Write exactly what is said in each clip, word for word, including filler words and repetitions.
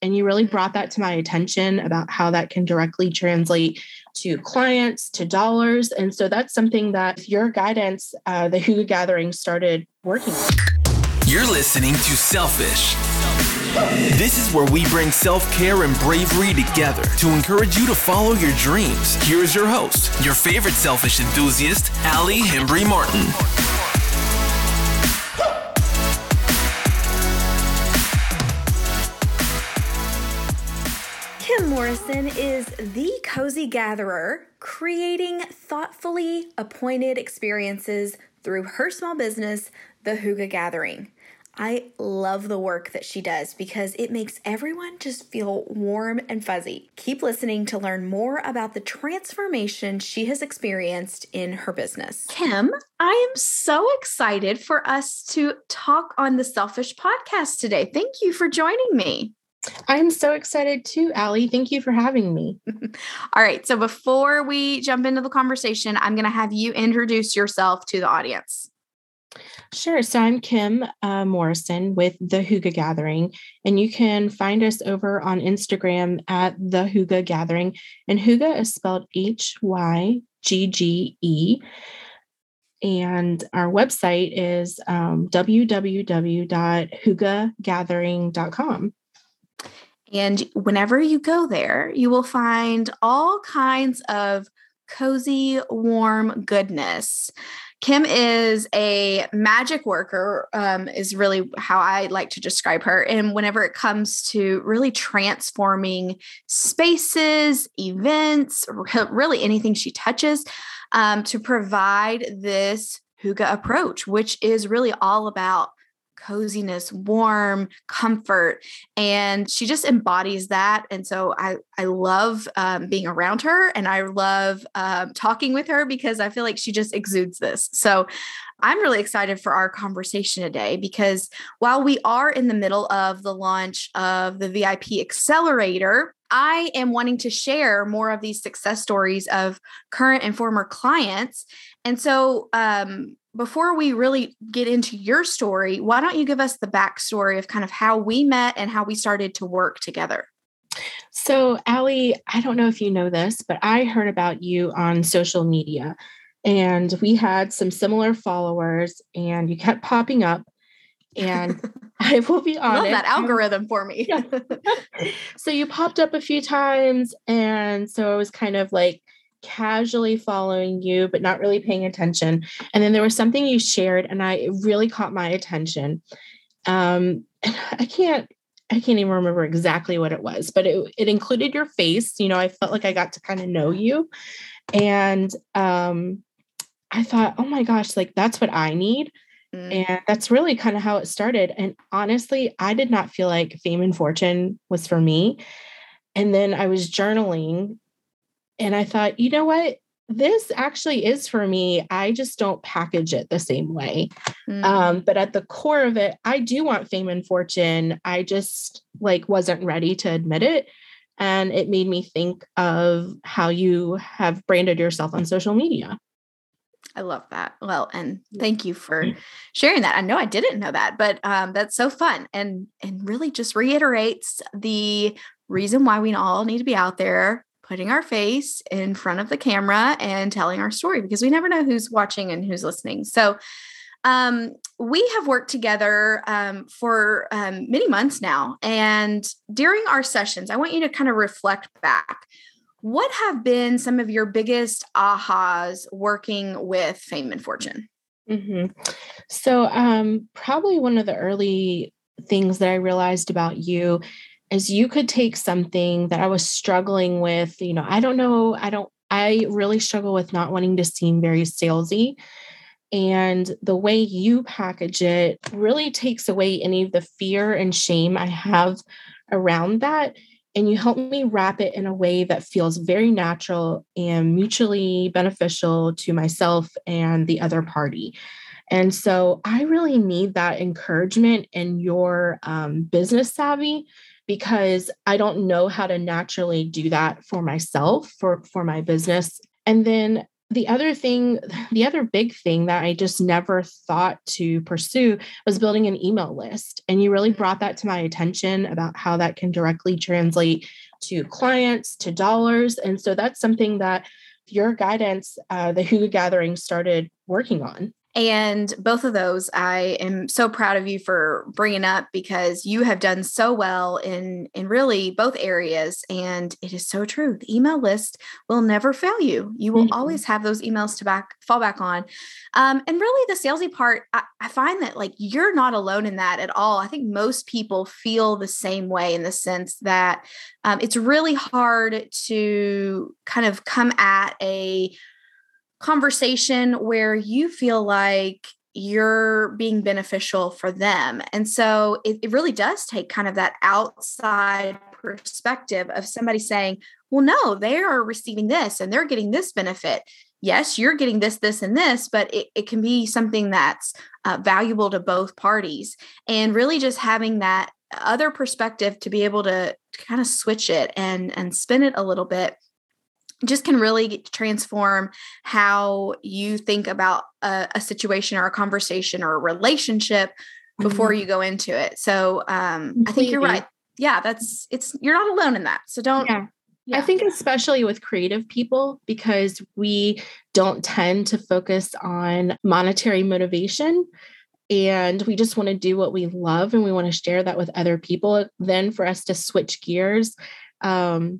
And you really brought that to my attention about how that can directly translate to clients, to dollars. And so that's something that your guidance, uh, the Hygge Gathering started working on. You're listening to Selfish. This is where we bring self-care and bravery together to encourage you to follow your dreams. Here's your host, your favorite selfish enthusiast, Allie Hembree-Martin. Kim Morrison is the cozy gatherer, creating thoughtfully appointed experiences through her small business, The Hygge Gathering. I love the work that she does because it makes everyone just feel warm and fuzzy. Keep listening to learn more about the transformation she has experienced in her business. Kim, I am so excited for us to talk on the Selfish podcast today. Thank you for joining me. I'm so excited too, Allie. Thank you for having me. All right. So before we jump into the conversation, I'm going to have you introduce yourself to the audience. Sure. So I'm Kim uh, Morrison with The Hygge Gathering, and you can find us over on Instagram at The Hygge Gathering. And Hygge is spelled H Y G G E. And our website is um, w w w dot hygge gathering dot com. And whenever you go there, you will find all kinds of cozy, warm goodness. Kim is a magic worker, um, is really how I like to describe her. And whenever it comes to really transforming spaces, events, really anything she touches, um, to provide this Hygge approach, which is really all about coziness, warm, comfort, and she just embodies that. And so I, I love um, being around her, and I love um, talking with her because I feel like she just exudes this. So I'm really excited for our conversation today because while we are in the middle of the launch of the V I P Accelerator, I am wanting to share more of these success stories of current and former clients. And so, um, before we really get into your story, why don't you give us the backstory of kind of how we met and how we started to work together? So, Allie, I don't know if you know this, but I heard about you on social media, and we had some similar followers, and you kept popping up. And I will be honest. Love that algorithm for me. So you popped up a few times, and so I was kind of like casually following you, but not really paying attention. And then there was something you shared, and I it really caught my attention. Um, I can't, I can't even remember exactly what it was, but it, it included your face. You know, I felt like I got to kind of know you, and um, I thought, oh my gosh, like that's what I need. Mm. And that's really kind of how it started. And honestly, I did not feel like Fame and Fortune was for me. And then I was journaling, and I thought, you know what? This actually is for me. I just don't package it the same way. Mm. Um, but at the core of it, I do want fame and fortune. I just like wasn't ready to admit it. And it made me think of how you have branded yourself on social media. I love that. Well, and thank you for sharing that. I know I didn't know that, but um, that's so fun. And, and really just reiterates the reason why we all need to be out there, putting our face in front of the camera and telling our story, because we never know who's watching and who's listening. So um, we have worked together um, for um, many months now. And during our sessions, I want you to kind of reflect back. What have been some of your biggest ahas working with Fame and Fortune? Mm-hmm. So um, probably one of the early things that I realized about you is you could take something that I was struggling with. You know, I don't know. I don't, I really struggle with not wanting to seem very salesy, and the way you package it really takes away any of the fear and shame I have around that. And you help me wrap it in a way that feels very natural and mutually beneficial to myself and the other party. And so I really need that encouragement and your um, business savvy, because I don't know how to naturally do that for myself, for, for my business. And then The other thing, the other big thing that I just never thought to pursue was building an email list. And you really brought that to my attention about how that can directly translate to clients, to dollars. And so that's something that your guidance, uh, the Hygge Gathering, started working on. And both of those, I am so proud of you for bringing up, because you have done so well in, in really both areas. And it is so true. The email list will never fail you. You will mm-hmm. always have those emails to back fall back on. Um, and really the salesy part, I, I find that like you're not alone in that at all. I think most people feel the same way in the sense that um, it's really hard to kind of come at a conversation where you feel like you're being beneficial for them. And so it, it really does take kind of that outside perspective of somebody saying, well, no, they are receiving this and they're getting this benefit. Yes, you're getting this, this, and this, but it, it can be something that's uh, valuable to both parties. And really just having that other perspective to be able to kind of switch it and, and spin it a little bit just can really transform how you think about a, a situation or a conversation or a relationship before mm-hmm. you go into it. So um, I think you're right. Yeah, that's it's you're not alone in that. So don't. Yeah. Yeah. I think especially with creative people, because we don't tend to focus on monetary motivation. And we just want to do what we love and we want to share that with other people. Then for us to switch gears, um,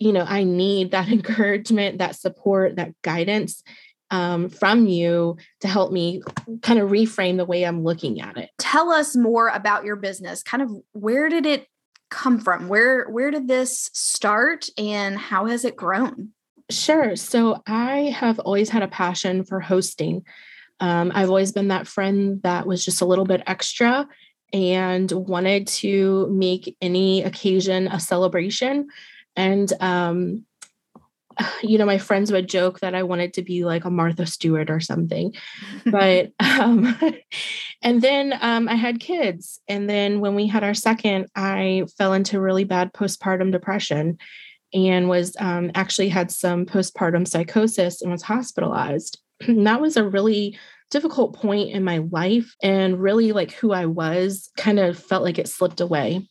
you know, I need that encouragement, that support, that guidance um, from you to help me kind of reframe the way I'm looking at it. Tell us more about your business. Kind of where did it come from? Where, where did this start and how has it grown? Sure. So I have always had a passion for hosting. Um, I've always been that friend that was just a little bit extra and wanted to make any occasion a celebration. And, um, you know, my friends would joke that I wanted to be like a Martha Stewart or something, but, um, and then, um, I had kids. And then when we had our second, I fell into really bad postpartum depression and was, um, actually had some postpartum psychosis and was hospitalized. And that was a really difficult point in my life, and really like who I was kind of felt like it slipped away.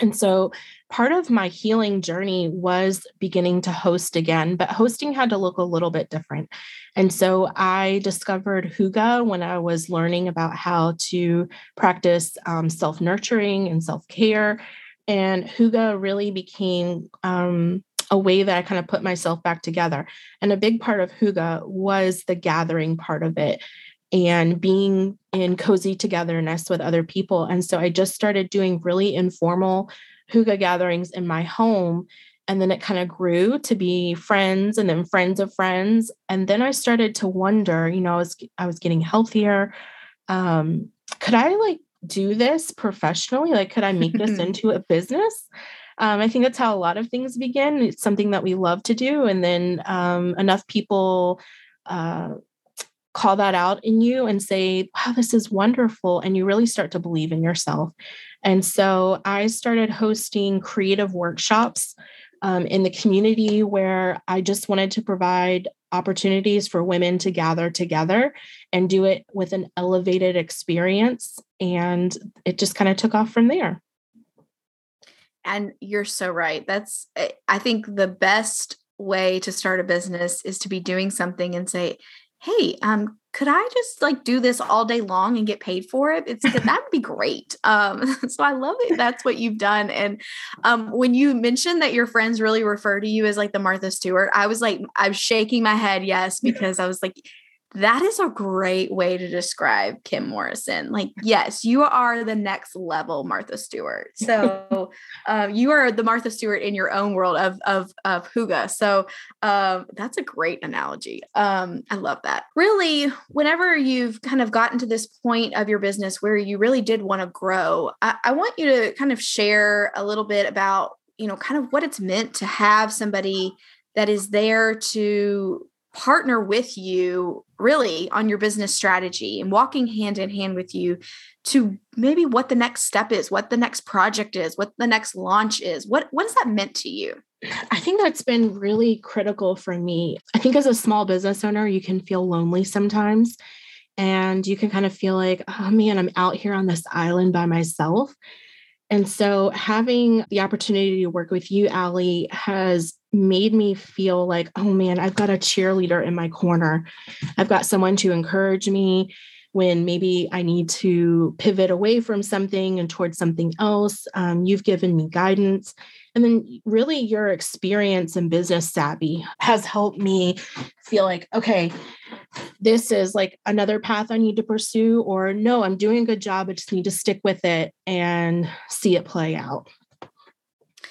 And so part of my healing journey was beginning to host again, but hosting had to look a little bit different. And so I discovered Hygge when I was learning about how to practice um, self-nurturing and self-care. And Hygge really became um, a way that I kind of put myself back together. And a big part of Hygge was the gathering part of it and being in cozy togetherness with other people. And so I just started doing really informal Hygge gatherings in my home. And then it kind of grew to be friends and then friends of friends. And then I started to wonder, you know, I was, I was getting healthier. Um, could I like do this professionally? Like, could I make this into a business? Um, I think that's how a lot of things begin. It's something that we love to do. And then um, enough people, uh, call that out in you and say, wow, this is wonderful. And you really start to believe in yourself. And so I started hosting creative workshops um, in the community where I just wanted to provide opportunities for women to gather together and do it with an elevated experience. And it just kind of took off from there. And you're so right. That's, I think the best way to start a business is to be doing something and say, hey, um, could I just like do this all day long and get paid for it? It's that'd be great. Um, so I love it. That's what you've done. And um, when you mentioned that your friends really refer to you as like the Martha Stewart, I was like, I'm shaking my head. Yes. Because I was like, that is a great way to describe Kim Morrison. Like, yes, you are the next level Martha Stewart. So uh, you are the Martha Stewart in your own world of, of, of Hygge. So uh, that's a great analogy. Um, I love that. Really, whenever you've kind of gotten to this point of your business where you really did want to grow, I, I want you to kind of share a little bit about, you know, kind of what it's meant to have somebody that is there to partner with you really on your business strategy and walking hand in hand with you to maybe what the next step is, what the next project is, what the next launch is. What what has that meant to you? I think that's been really critical for me. I think as a small business owner, you can feel lonely sometimes, and you can kind of feel like, oh man, I'm out here on this island by myself. And so having the opportunity to work with you, Allie, has made me feel like, oh man, I've got a cheerleader in my corner. I've got someone to encourage me when maybe I need to pivot away from something and towards something else. Um, you've given me guidance. And then really your experience and business savvy has helped me feel like, okay, this is like another path I need to pursue, or no, I'm doing a good job. I just need to stick with it and see it play out.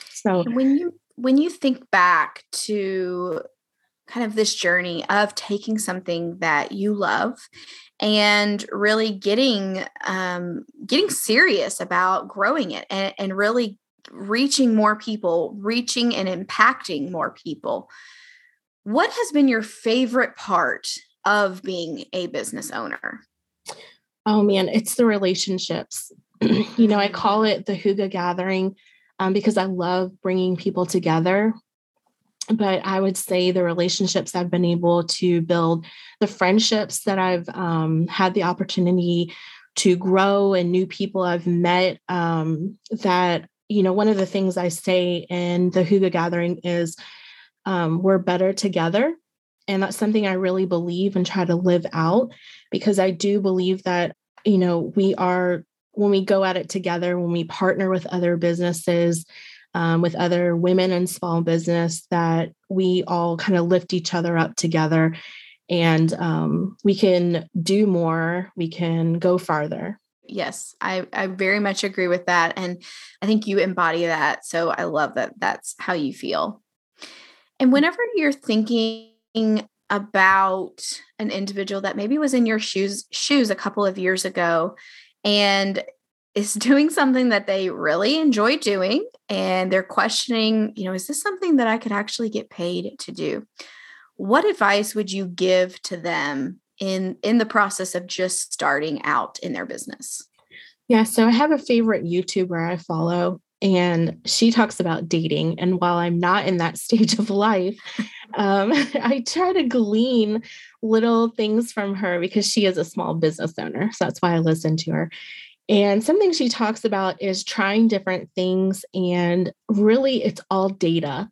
So when you When you think back to kind of this journey of taking something that you love and really getting um, getting serious about growing it and, and really reaching more people, reaching and impacting more people, what has been your favorite part of being a business owner? Oh, man, it's the relationships. You know, I call it the Hygge Gathering. Um, because I love bringing people together. But I would say the relationships I've been able to build, the friendships that I've um, had the opportunity to grow, and new people I've met, um, that, you know, one of the things I say in the Hygge Gathering is um, we're better together. And that's something I really believe and try to live out, because I do believe that, you know, we are, when we go at it together, when we partner with other businesses, um, with other women in small business, that we all kind of lift each other up together, and um, we can do more, we can go farther. Yes, I, I very much agree with that. And I think you embody that. So I love that that's how you feel. And whenever you're thinking about an individual that maybe was in your shoes, shoes a couple of years ago, and is doing something that they really enjoy doing, and they're questioning, you know, is this something that I could actually get paid to do? What advice would you give to them in, in the process of just starting out in their business? Yeah. So I have a favorite YouTuber I follow, and she talks about dating. And while I'm not in that stage of life, um, I try to glean little things from her, because she is a small business owner. So that's why I listen to her. And something she talks about is trying different things. And really, it's all data.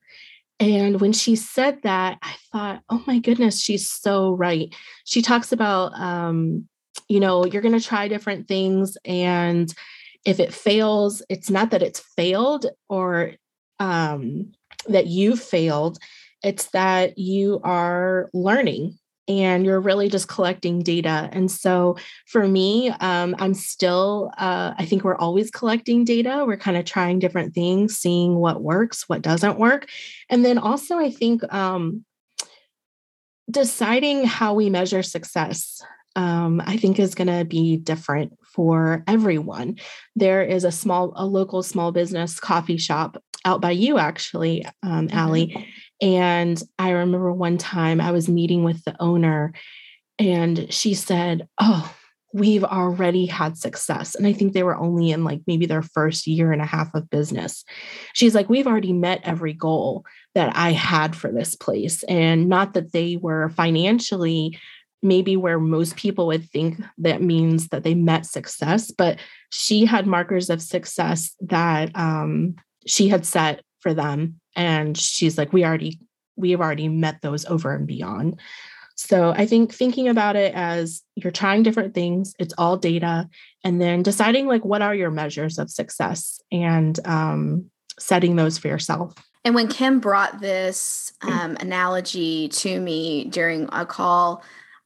And when she said that, I thought, oh my goodness, she's so right. She talks about, um, you know, you're going to try different things, and if it fails, it's not that it's failed or um, that you failed. It's that you are learning, and you're really just collecting data. And so for me, um, I'm still, uh, I think we're always collecting data. We're kind of trying different things, seeing what works, what doesn't work. And then also I think um, deciding how we measure success, um, I think is going to be different for everyone. There is a small, a local small business coffee shop out by you, actually, um, mm-hmm. Allie. And I remember one time I was meeting with the owner, and she said, oh, we've already had success. And I think they were only in like maybe their first year and a half of business. She's like, we've already met every goal that I had for this place. And not that they were financially maybe where most people would think that means that they met success, but she had markers of success that um, she had set for them. And she's like, we already, we have already met those over and beyond. So I think thinking about it as you're trying different things, it's all data, and then deciding like, what are your measures of success, and um, setting those for yourself. And when Kim brought this um, analogy to me during a call,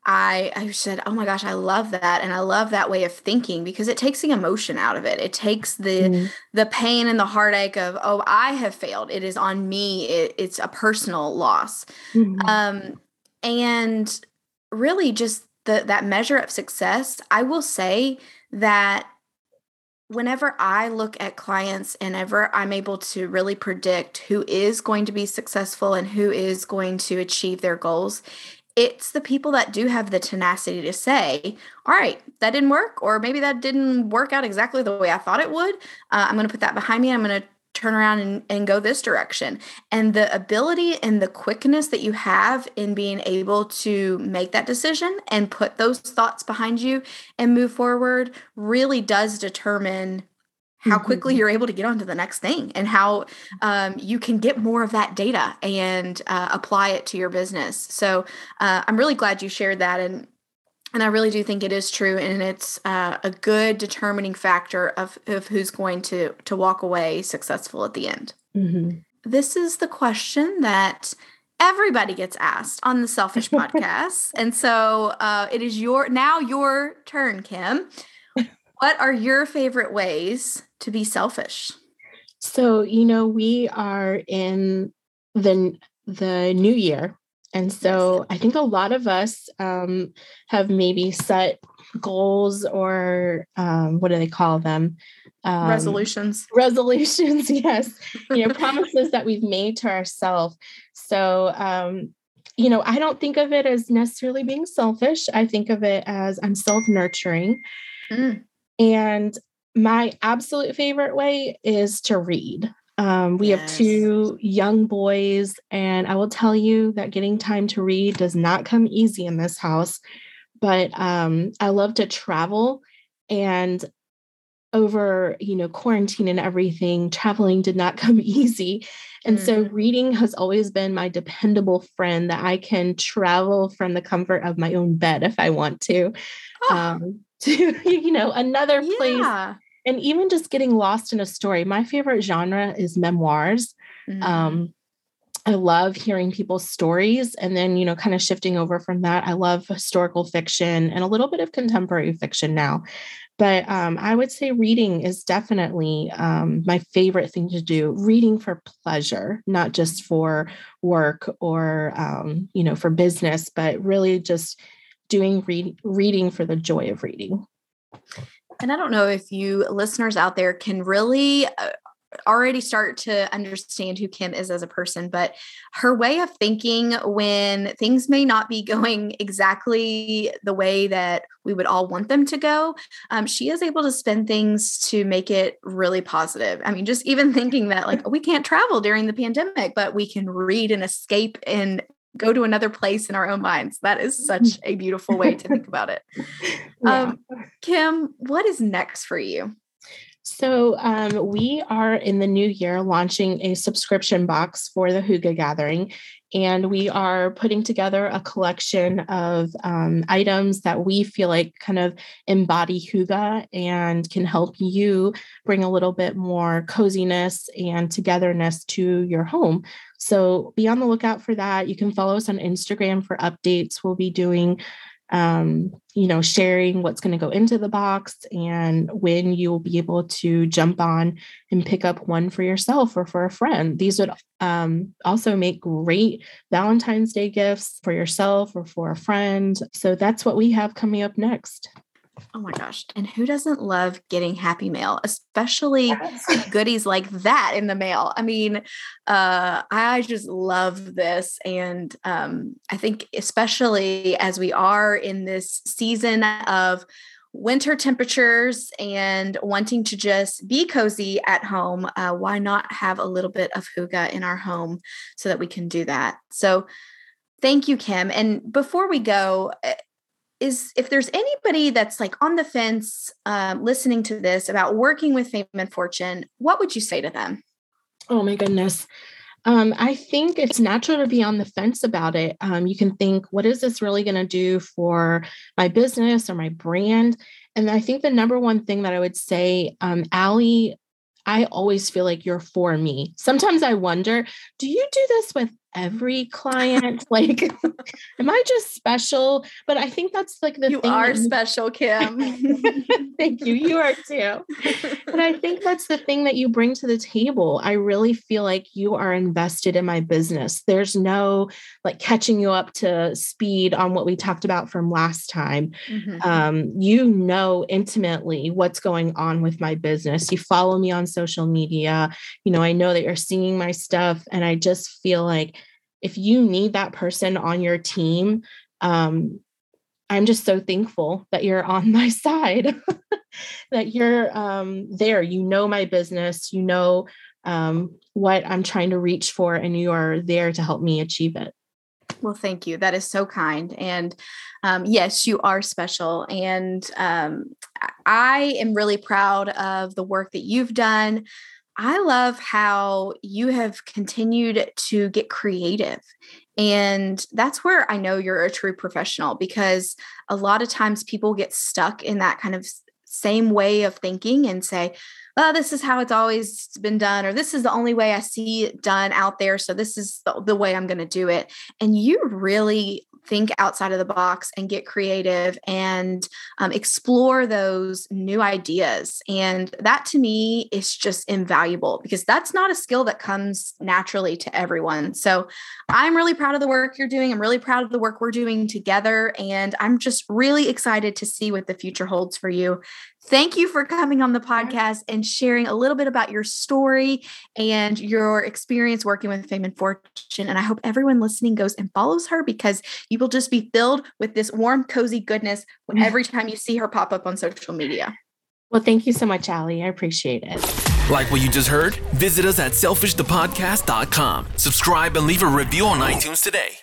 I, I said, oh my gosh, I love that. And I love that way of thinking, because it takes the emotion out of it. It takes the mm-hmm. the pain and the heartache of, oh, I have failed. It is on me. It, it's a personal loss. Mm-hmm. Um, and really just the, that measure of success, I will say that whenever I look at clients and ever I'm able to really predict who is going to be successful and who is going to achieve their goals, it's the people that do have the tenacity to say, all right, that didn't work, or maybe that didn't work out exactly the way I thought it would. Uh, I'm going to put that behind me. I'm going to turn around and, and go this direction. And the ability and the quickness that you have in being able to make that decision and put those thoughts behind you and move forward really does determine how quickly you're able to get on to the next thing and how um, you can get more of that data and uh, apply it to your business. So uh, I'm really glad you shared that. And and I really do think it is true. And it's uh, a good determining factor of, of who's going to, to walk away successful at the end. Mm-hmm. This is the question that everybody gets asked on the Selfish podcast. And so uh, it is your now your turn, Kim. What are your favorite ways to be selfish? So, you know, we are in the, the new year. And so I think a lot of us um, have maybe set goals or um, what do they call them? Um, resolutions. Resolutions, yes. You know, promises that we've made to ourselves. So, um, you know, I don't think of it as necessarily being selfish. I think of it as I'm self-nurturing. Mm. And my absolute favorite way is to read. Um, we yes. have two young boys, and I will tell you that getting time to read does not come easy in this house. But um, I love to travel, and over, you know, quarantine and everything, traveling did not come easy. And mm. so reading has always been my dependable friend that I can travel from the comfort of my own bed if I want to. Oh. Um, to, you know, another place. Yeah. And even just getting lost in a story. My favorite genre is memoirs. Mm-hmm. Um, I love hearing people's stories. And then, you know, kind of shifting over from that, I love historical fiction and a little bit of contemporary fiction now. But um, I would say reading is definitely um, my favorite thing to do. Reading for pleasure, not just for work or, um, you know, for business, but really just doing read- reading for the joy of reading. And I don't know if you listeners out there can really already start to understand who Kim is as a person, but her way of thinking when things may not be going exactly the way that we would all want them to go, um, she is able to spin things to make it really positive. I mean, just even thinking that like we can't travel during the pandemic, but we can read and escape and go to another place in our own minds. That is such a beautiful way to think about it. Yeah. Um, Kim, what is next for you? So um, we are in the new year launching a subscription box for the Hygge Gathering, and we are putting together a collection of um, items that we feel like kind of embody Hygge and can help you bring a little bit more coziness and togetherness to your home. So be on the lookout for that. You can follow us on Instagram for updates. We'll be doing um, you know, sharing what's going to go into the box and when you'll be able to jump on and pick up one for yourself or for a friend. These would, um, also make great Valentine's Day gifts for yourself or for a friend. So that's what we have coming up next. Oh my gosh. And who doesn't love getting happy mail, especially yes. goodies like that in the mail? I mean, uh, I just love this. And um, I think especially as we are in this season of winter temperatures and wanting to just be cozy at home, uh, why not have a little bit of Hygge in our home so that we can do that? So thank you, Kim. And before we go, is if there's anybody that's like on the fence um, listening to this about working with Fame and Fortune, what would you say to them? Oh my goodness. Um, I think it's natural to be on the fence about it. Um, you can think, what is this really going to do for my business or my brand? And I think the number one thing that I would say, um, Allie, I always feel like you're for me. Sometimes I wonder, do you do this with every client? Like, am I just special? But I think that's like the you thing. You are that- special, Kim. Thank you. You are too. And I think that's the thing that you bring to the table. I really feel like you are invested in my business. There's no like catching you up to speed on what we talked about from last time. Mm-hmm. Um, you know intimately what's going on with my business. You follow me on social media. You know, I know that you're seeing my stuff, and I just feel like if you need that person on your team um, I'm just so thankful that you're on my side, that you're um, there. You know my business, you know um, what I'm trying to reach for, and you are there to help me achieve it. Well, thank you. That is so kind. And um, yes, you are special. And um, I am really proud of the work that you've done. I love how you have continued to get creative. And that's where I know you're a true professional, because a lot of times people get stuck in that kind of same way of thinking and say, oh, this is how it's always been done, or this is the only way I see it done out there, so this is the, the way I'm going to do it. And you really think outside of the box and get creative and um, explore those new ideas. And that to me is just invaluable, because that's not a skill that comes naturally to everyone. So I'm really proud of the work you're doing. I'm really proud of the work we're doing together. And I'm just really excited to see what the future holds for you. Thank you for coming on the podcast and sharing a little bit about your story and your experience working with Fame and Fortune. And I hope everyone listening goes and follows her, because you will just be filled with this warm, cozy goodness every time you see her pop up on social media. Well, thank you so much, Allie. I appreciate it. Like what you just heard? Visit us at selfish the podcast dot com. Subscribe and leave a review on iTunes today.